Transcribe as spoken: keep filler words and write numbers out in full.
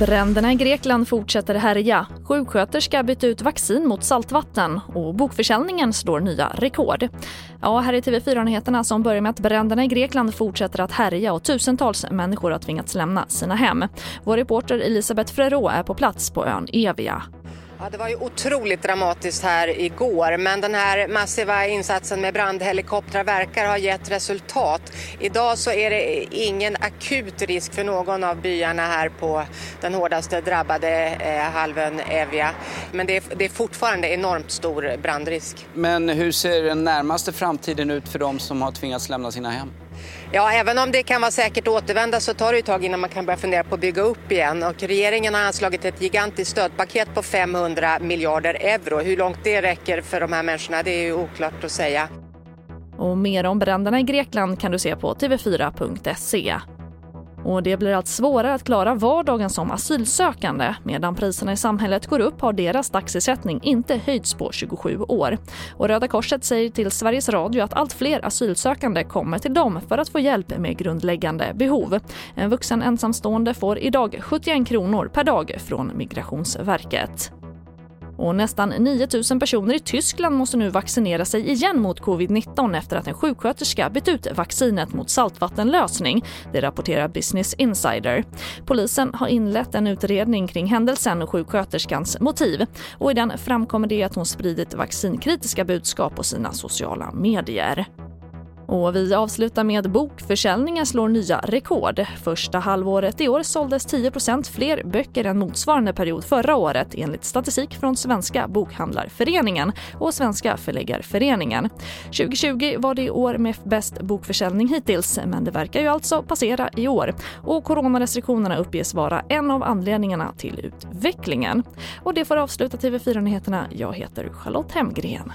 Bränderna i Grekland fortsätter härja. Sjuksköterska bytte ut vaccin mot saltvatten och bokförsäljningen slår nya rekord. Ja, här är T V fyra-nyheterna som börjar med att bränderna i Grekland fortsätter att härja och tusentals människor har tvingats lämna sina hem. Vår reporter Elisabeth Freyrå är på plats på ön Evia. Ja, det var ju otroligt dramatiskt här igår, men den här massiva insatsen med brandhelikoptrar verkar ha gett resultat. Idag så är det ingen akut risk för någon av byarna här på den hårdaste drabbade eh, halvön Evia. Men det är, det är fortfarande enormt stor brandrisk. Men hur ser den närmaste framtiden ut för de som har tvingats lämna sina hem? Ja, även om det kan vara säkert att återvända så tar det ett tag innan man kan börja fundera på att bygga upp igen. Och regeringen har anslagit ett gigantiskt stödpaket på femhundra miljarder euro. Hur långt det räcker för de här människorna, det är ju oklart att säga. Och mer om bränderna i Grekland kan du se på tv fyra punkt se. Och det blir allt svårare att klara vardagen som asylsökande. Medan priserna i samhället går upp har deras dagsersättning inte höjts på tjugosju år. Och Röda Korset säger till Sveriges Radio att allt fler asylsökande kommer till dem för att få hjälp med grundläggande behov. En vuxen ensamstående får idag sjuttioen kronor per dag från Migrationsverket. Och nästan nio tusen personer i Tyskland måste nu vaccinera sig igen mot covid nitton efter att en sjuksköterska bytt ut vaccinet mot saltvattenlösning. Det rapporterar Business Insider. Polisen har inlett en utredning kring händelsen och sjuksköterskans motiv. Och i den framkommer det att hon spridit vaccinkritiska budskap på sina sociala medier. Och vi avslutar med bokförsäljningen slår nya rekord. Första halvåret i år såldes tio procent fler böcker än motsvarande period förra året enligt statistik från Svenska bokhandlarföreningen och Svenska förläggarföreningen. tjugohundratjugo var det år med bäst bokförsäljning hittills, men det verkar ju alltså passera i år. Och coronarestriktionerna uppges vara en av anledningarna till utvecklingen. Och det får avsluta T V fyra-nyheterna. Jag heter Charlotte Hemgren.